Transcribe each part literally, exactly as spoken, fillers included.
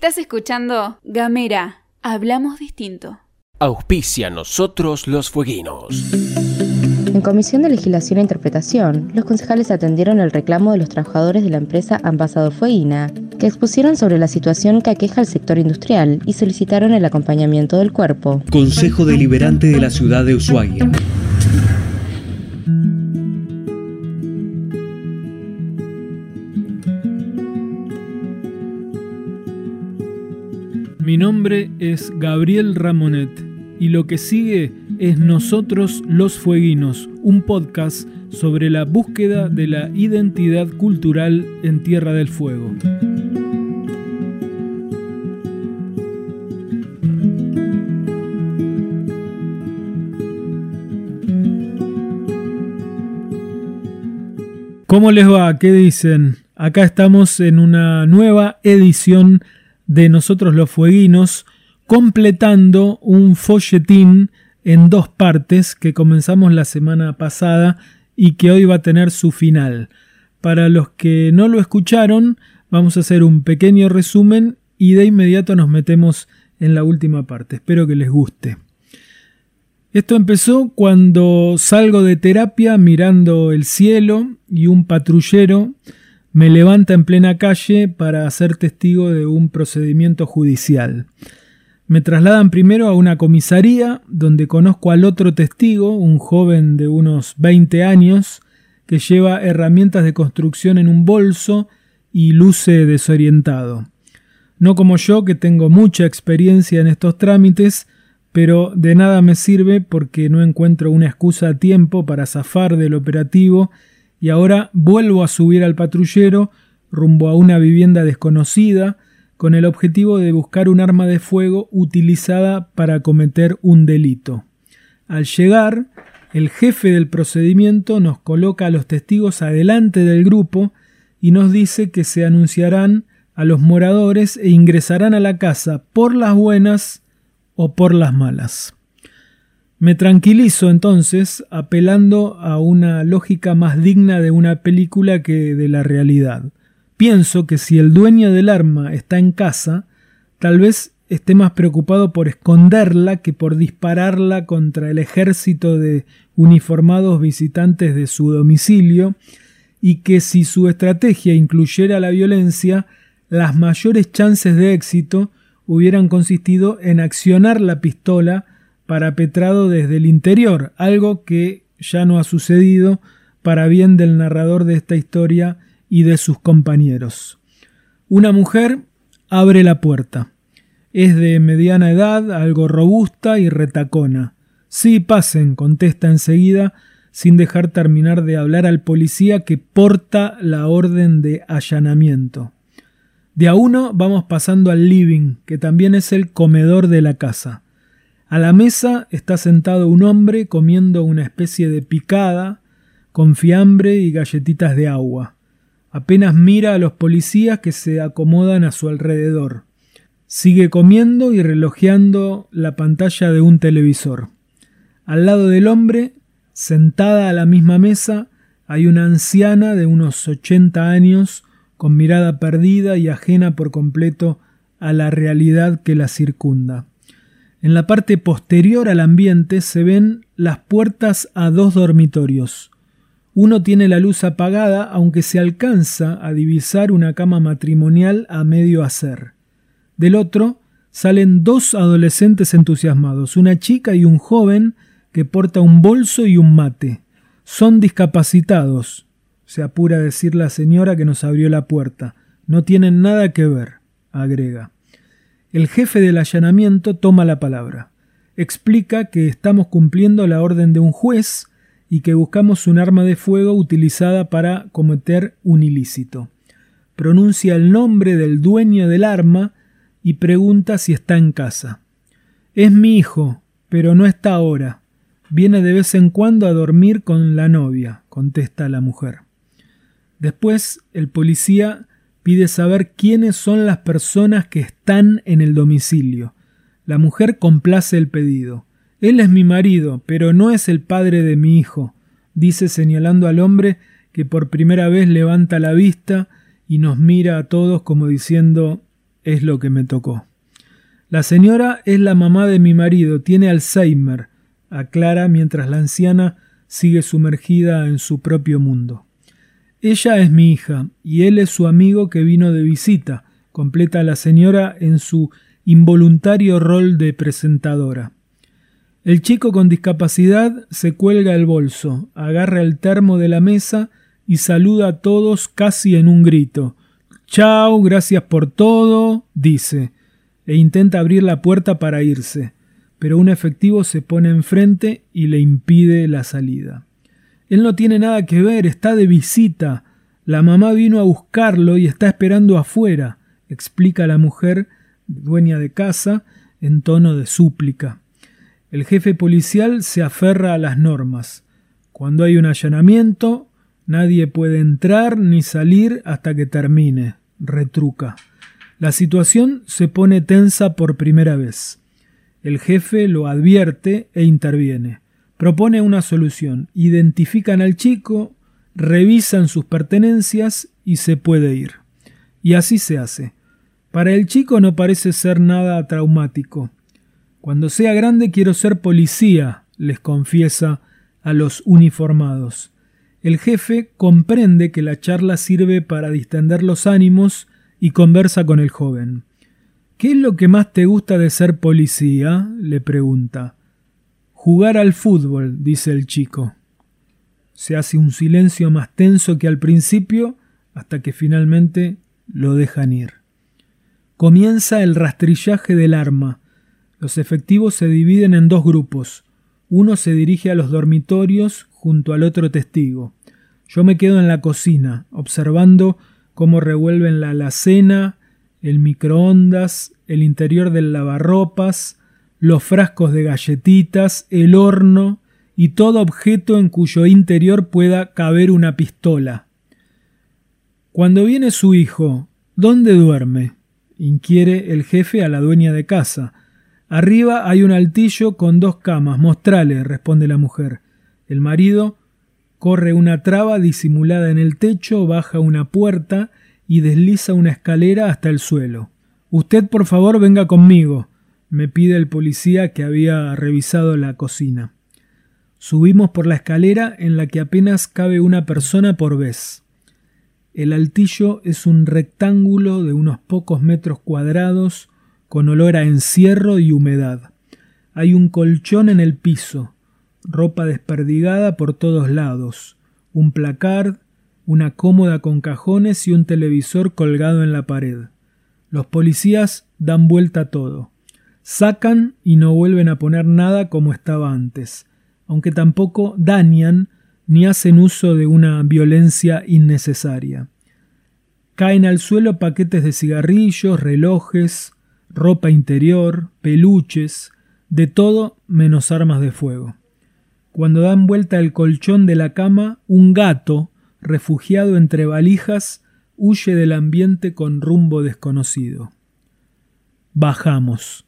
Estás escuchando Gamera, hablamos distinto. Auspicia Nosotros los Fueguinos. En Comisión de Legislación e Interpretación, los concejales atendieron el reclamo de los trabajadores de la empresa Envasado Fueguina, que expusieron sobre la situación que aqueja al sector industrial y solicitaron el acompañamiento del cuerpo. Consejo Deliberante de la Ciudad de Ushuaia. Mi nombre es Gabriel Ramonet y lo que sigue es Nosotros los Fueguinos, un podcast sobre la búsqueda de la identidad cultural en Tierra del Fuego. ¿Cómo les va? ¿Qué dicen? Acá estamos en una nueva edición de Nosotros los Fueguinos, completando un folletín en dos partes que comenzamos la semana pasada y que hoy va a tener su final. Para los que no lo escucharon, vamos a hacer un pequeño resumen y de inmediato nos metemos en la última parte. Espero que les guste. Esto empezó cuando salgo de terapia mirando el cielo y un patrullero me levanta en plena calle para ser testigo de un procedimiento judicial. Me trasladan primero a una comisaría donde conozco al otro testigo, un joven de unos veinte años, que lleva herramientas de construcción en un bolso y luce desorientado. No como yo, que tengo mucha experiencia en estos trámites, pero de nada me sirve porque no encuentro una excusa a tiempo para zafar del operativo. Y ahora vuelvo a subir al patrullero rumbo a una vivienda desconocida con el objetivo de buscar un arma de fuego utilizada para cometer un delito. Al llegar, el jefe del procedimiento nos coloca a los testigos adelante del grupo y nos dice que se anunciarán a los moradores e ingresarán a la casa por las buenas o por las malas. Me tranquilizo entonces, apelando a una lógica más digna de una película que de la realidad. Pienso que si el dueño del arma está en casa, tal vez esté más preocupado por esconderla que por dispararla contra el ejército de uniformados visitantes de su domicilio, y que si su estrategia incluyera la violencia, las mayores chances de éxito hubieran consistido en accionar la pistola parapetrado desde el interior, algo que ya no ha sucedido para bien del narrador de esta historia y de sus compañeros. Una mujer abre la puerta. Es de mediana edad, algo robusta y retacona. «Sí, pasen», contesta enseguida, sin dejar terminar de hablar al policía que porta la orden de allanamiento. De a uno vamos pasando al living, que también es el comedor de la casa. A la mesa está sentado un hombre comiendo una especie de picada con fiambre y galletitas de agua. Apenas mira a los policías que se acomodan a su alrededor. Sigue comiendo y relojeando la pantalla de un televisor. Al lado del hombre, sentada a la misma mesa, hay una anciana de unos ochenta años con mirada perdida y ajena por completo a la realidad que la circunda. En la parte posterior al ambiente se ven las puertas a dos dormitorios. Uno tiene la luz apagada, aunque se alcanza a divisar una cama matrimonial a medio hacer. Del otro salen dos adolescentes entusiasmados, una chica y un joven que porta un bolso y un mate. Son discapacitados, se apura a decir la señora que nos abrió la puerta. No tienen nada que ver, agrega. El jefe del allanamiento toma la palabra. Explica que estamos cumpliendo la orden de un juez y que buscamos un arma de fuego utilizada para cometer un ilícito. Pronuncia el nombre del dueño del arma y pregunta si está en casa. Es mi hijo, pero no está ahora. Viene de vez en cuando a dormir con la novia, contesta la mujer. Después el policía pide saber quiénes son las personas que están en el domicilio. La mujer complace el pedido. Él es mi marido, pero no es el padre de mi hijo, dice señalando al hombre que por primera vez levanta la vista y nos mira a todos como diciendo es lo que me tocó. La señora es la mamá de mi marido, tiene Alzheimer, aclara mientras la anciana sigue sumergida en su propio mundo. Ella es mi hija y él es su amigo que vino de visita, completa la señora en su involuntario rol de presentadora. El chico con discapacidad se cuelga el bolso, agarra el termo de la mesa y saluda a todos casi en un grito. «Chao, gracias por todo», dice, e intenta abrir la puerta para irse, pero un efectivo se pone enfrente y le impide la salida. Él no tiene nada que ver, está de visita. La mamá vino a buscarlo y está esperando afuera, explica la mujer, dueña de casa, en tono de súplica. El jefe policial se aferra a las normas. Cuando hay un allanamiento, nadie puede entrar ni salir hasta que termine, retruca. La situación se pone tensa por primera vez. El jefe lo advierte e interviene. Propone una solución. Identifican al chico, revisan sus pertenencias y se puede ir. Y así se hace. Para el chico no parece ser nada traumático. Cuando sea grande quiero ser policía, les confiesa a los uniformados. El jefe comprende que la charla sirve para distender los ánimos y conversa con el joven. ¿Qué es lo que más te gusta de ser policía?, le pregunta. Jugar al fútbol, dice el chico. Se hace un silencio más tenso que al principio, hasta que finalmente lo dejan ir. Comienza el rastrillaje del arma. Los efectivos se dividen en dos grupos. Uno se dirige a los dormitorios junto al otro testigo. Yo me quedo en la cocina, observando cómo revuelven la alacena, el microondas, el interior del lavarropas, los frascos de galletitas, el horno y todo objeto en cuyo interior pueda caber una pistola. Cuando viene su hijo, ¿dónde duerme?, inquiere el jefe a la dueña de casa. Arriba hay un altillo con dos camas, mostrale, responde la mujer. El marido corre una traba disimulada en el techo, baja una puerta y desliza una escalera hasta el suelo. Usted, por favor, venga conmigo, me pide el policía que había revisado la cocina. Subimos por la escalera en la que apenas cabe una persona por vez. El altillo es un rectángulo de unos pocos metros cuadrados con olor a encierro y humedad. Hay un colchón en el piso, ropa desperdigada por todos lados, un placard, una cómoda con cajones y un televisor colgado en la pared. Los policías dan vuelta a todo. Sacan y no vuelven a poner nada como estaba antes, aunque tampoco dañan ni hacen uso de una violencia innecesaria. Caen al suelo paquetes de cigarrillos, relojes, ropa interior, peluches, de todo menos armas de fuego. Cuando dan vuelta el colchón de la cama, un gato, refugiado entre valijas, huye del ambiente con rumbo desconocido. Bajamos.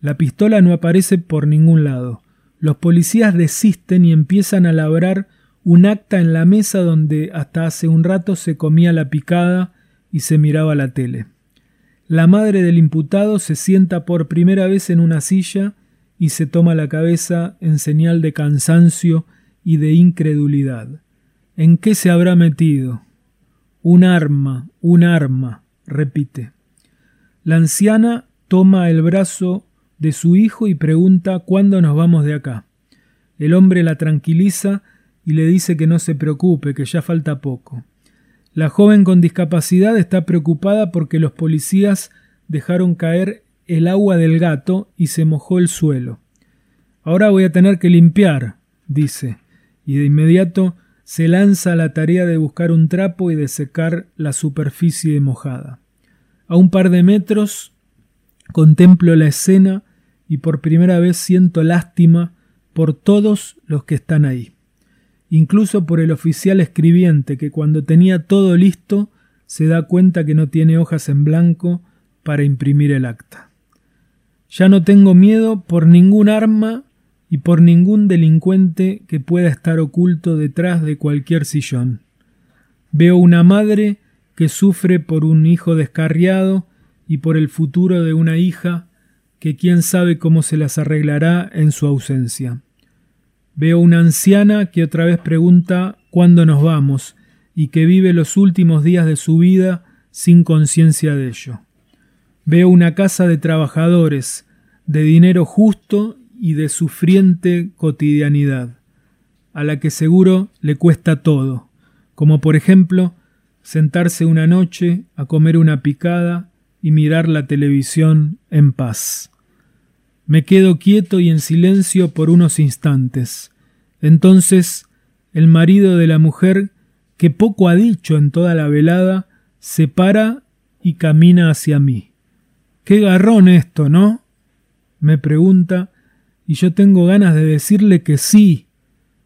La pistola no aparece por ningún lado. Los policías desisten y empiezan a labrar un acta en la mesa donde hasta hace un rato se comía la picada y se miraba la tele. La madre del imputado se sienta por primera vez en una silla y se toma la cabeza en señal de cansancio y de incredulidad. ¿En qué se habrá metido? Un arma, un arma, repite. La anciana toma el brazo de su hijo y pregunta cuándo nos vamos de acá. El hombre la tranquiliza y le dice que no se preocupe, que ya falta poco. La joven con discapacidad está preocupada porque los policías dejaron caer el agua del gato y se mojó el suelo. Ahora voy a tener que limpiar, dice, y de inmediato se lanza a la tarea de buscar un trapo y de secar la superficie mojada. A un par de metros contemplo la escena y por primera vez siento lástima por todos los que están ahí. Incluso por el oficial escribiente que cuando tenía todo listo se da cuenta que no tiene hojas en blanco para imprimir el acta. Ya no tengo miedo por ningún arma y por ningún delincuente que pueda estar oculto detrás de cualquier sillón. Veo una madre que sufre por un hijo descarriado y por el futuro de una hija que quién sabe cómo se las arreglará en su ausencia. Veo una anciana que otra vez pregunta cuándo nos vamos y que vive los últimos días de su vida sin conciencia de ello. Veo una casa de trabajadores, de dinero justo y de sufriente cotidianidad, a la que seguro le cuesta todo, como por ejemplo sentarse una noche a comer una picada y mirar la televisión en paz. Me quedo quieto y en silencio por unos instantes. Entonces, el marido de la mujer, que poco ha dicho en toda la velada, se para y camina hacia mí. «¡Qué garrón esto, ¿no?», me pregunta, y yo tengo ganas de decirle que sí,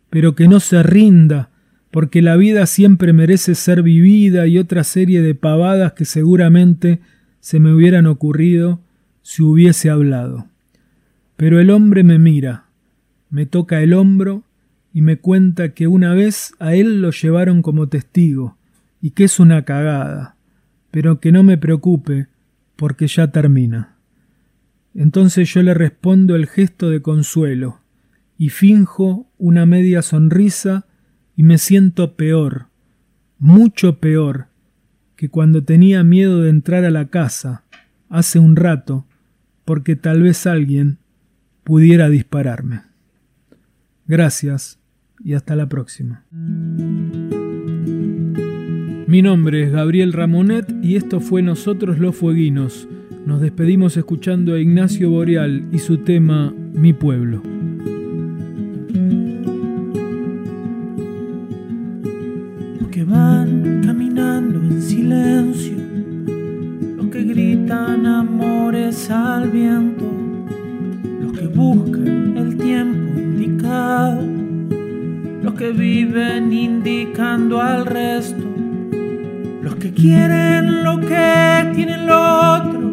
pero que no se rinda, porque la vida siempre merece ser vivida y otra serie de pavadas que seguramente se me hubieran ocurrido si hubiese hablado. Pero el hombre me mira, me toca el hombro y me cuenta que una vez a él lo llevaron como testigo y que es una cagada, pero que no me preocupe porque ya termina. Entonces yo le respondo el gesto de consuelo y finjo una media sonrisa y me siento peor, mucho peor, que cuando tenía miedo de entrar a la casa hace un rato, porque tal vez alguien pudiera dispararme. Gracias y hasta la próxima. Mi nombre es Gabriel Ramonet y esto fue Nosotros los Fueguinos. Nos despedimos escuchando a Ignacio Boreal y su tema Mi Pueblo. Van caminando en silencio, los que gritan amores al viento, los que buscan el tiempo indicado, los que viven indicando al resto, los que quieren lo que tiene el otro,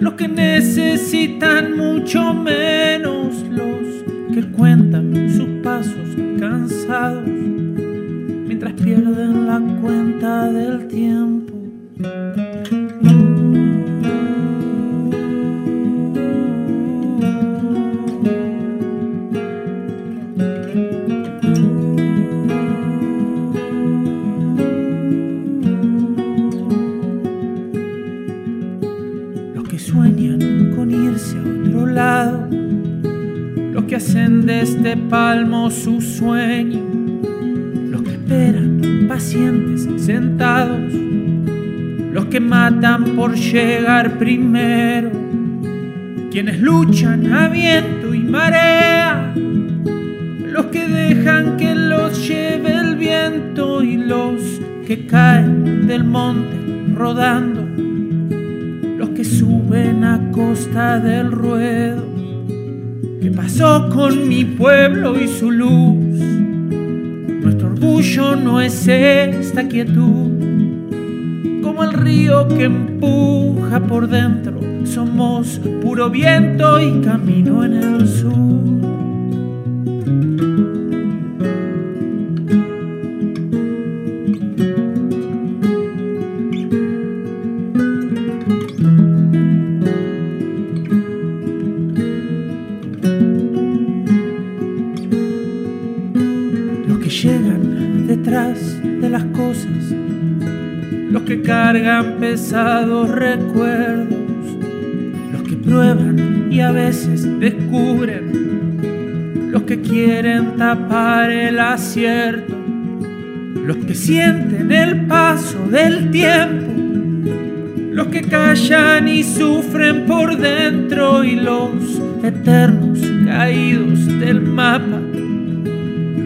los que necesitan mucho menos, los que cuentan sus pasos cansados mientras pierden la cuenta del tiempo. Los que sueñan con irse a otro lado, los que hacen de este palmo su sueño, pacientes sentados, los que matan por llegar primero, quienes luchan a viento y marea, los que dejan que los lleve el viento y los que caen del monte rodando, los que suben a costa del ruedo. ¿Qué pasó con mi pueblo y su luz? Orgullo no es esta quietud, como el río que empuja por dentro, somos puro viento y camino en el sur. Cargan pesados recuerdos, los que prueban y a veces descubren, los que quieren tapar el acierto, los que sienten el paso del tiempo, los que callan y sufren por dentro y los eternos caídos del mapa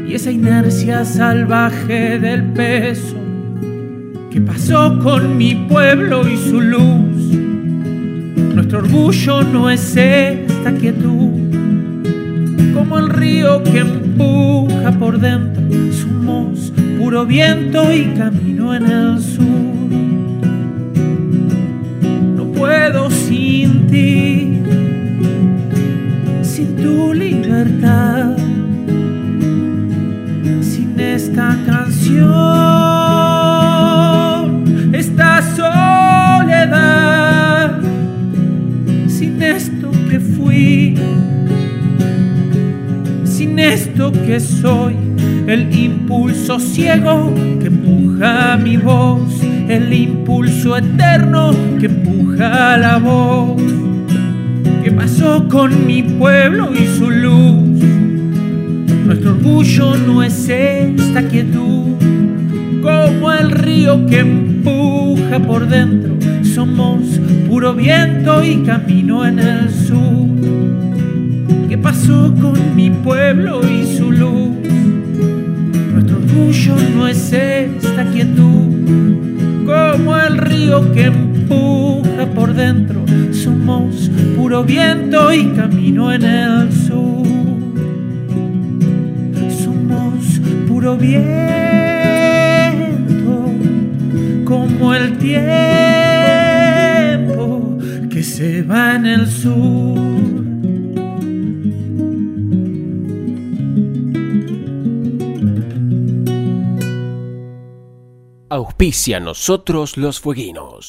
y esa inercia salvaje del peso. ¿Qué pasó con mi pueblo y su luz? Nuestro orgullo no es esta quietud, como el río que empuja por dentro, somos puro viento y camino en el sur. No puedo sin ti, sin tu libertad, sin esta canción, esta soledad. lo que soy, el impulso ciego que empuja mi voz, el impulso eterno que empuja la voz. ¿Qué pasó con mi pueblo y su luz? Nuestro orgullo no es esta quietud, como el río que empuja por dentro. Somos puro viento y camino en el sur. ¿Qué pasó con mi pueblo y su luz? Nuestro orgullo no es esta quietud, como el río que empuja por dentro. Somos puro viento y camino en el sur. Somos puro viento, como el tiempo que se va en el sur. Auspicia Nosotros los Fueguinos.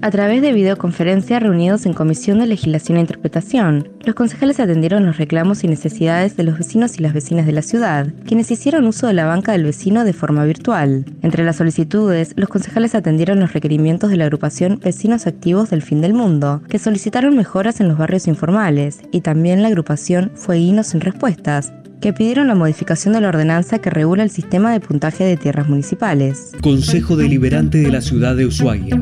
A través de videoconferencias reunidos en Comisión de Legislación e Interpretación, los concejales atendieron los reclamos y necesidades de los vecinos y las vecinas de la ciudad, quienes hicieron uso de la banca del vecino de forma virtual. Entre las solicitudes, los concejales atendieron los requerimientos de la agrupación Vecinos Activos del Fin del Mundo, que solicitaron mejoras en los barrios informales, y también la agrupación Fueguinos Sin Respuestas, que pidieron la modificación de la ordenanza que regula el sistema de puntaje de tierras municipales. Consejo Deliberante de la Ciudad de Ushuaia.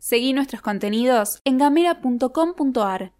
Seguí nuestros contenidos en gamera punto com punto ar.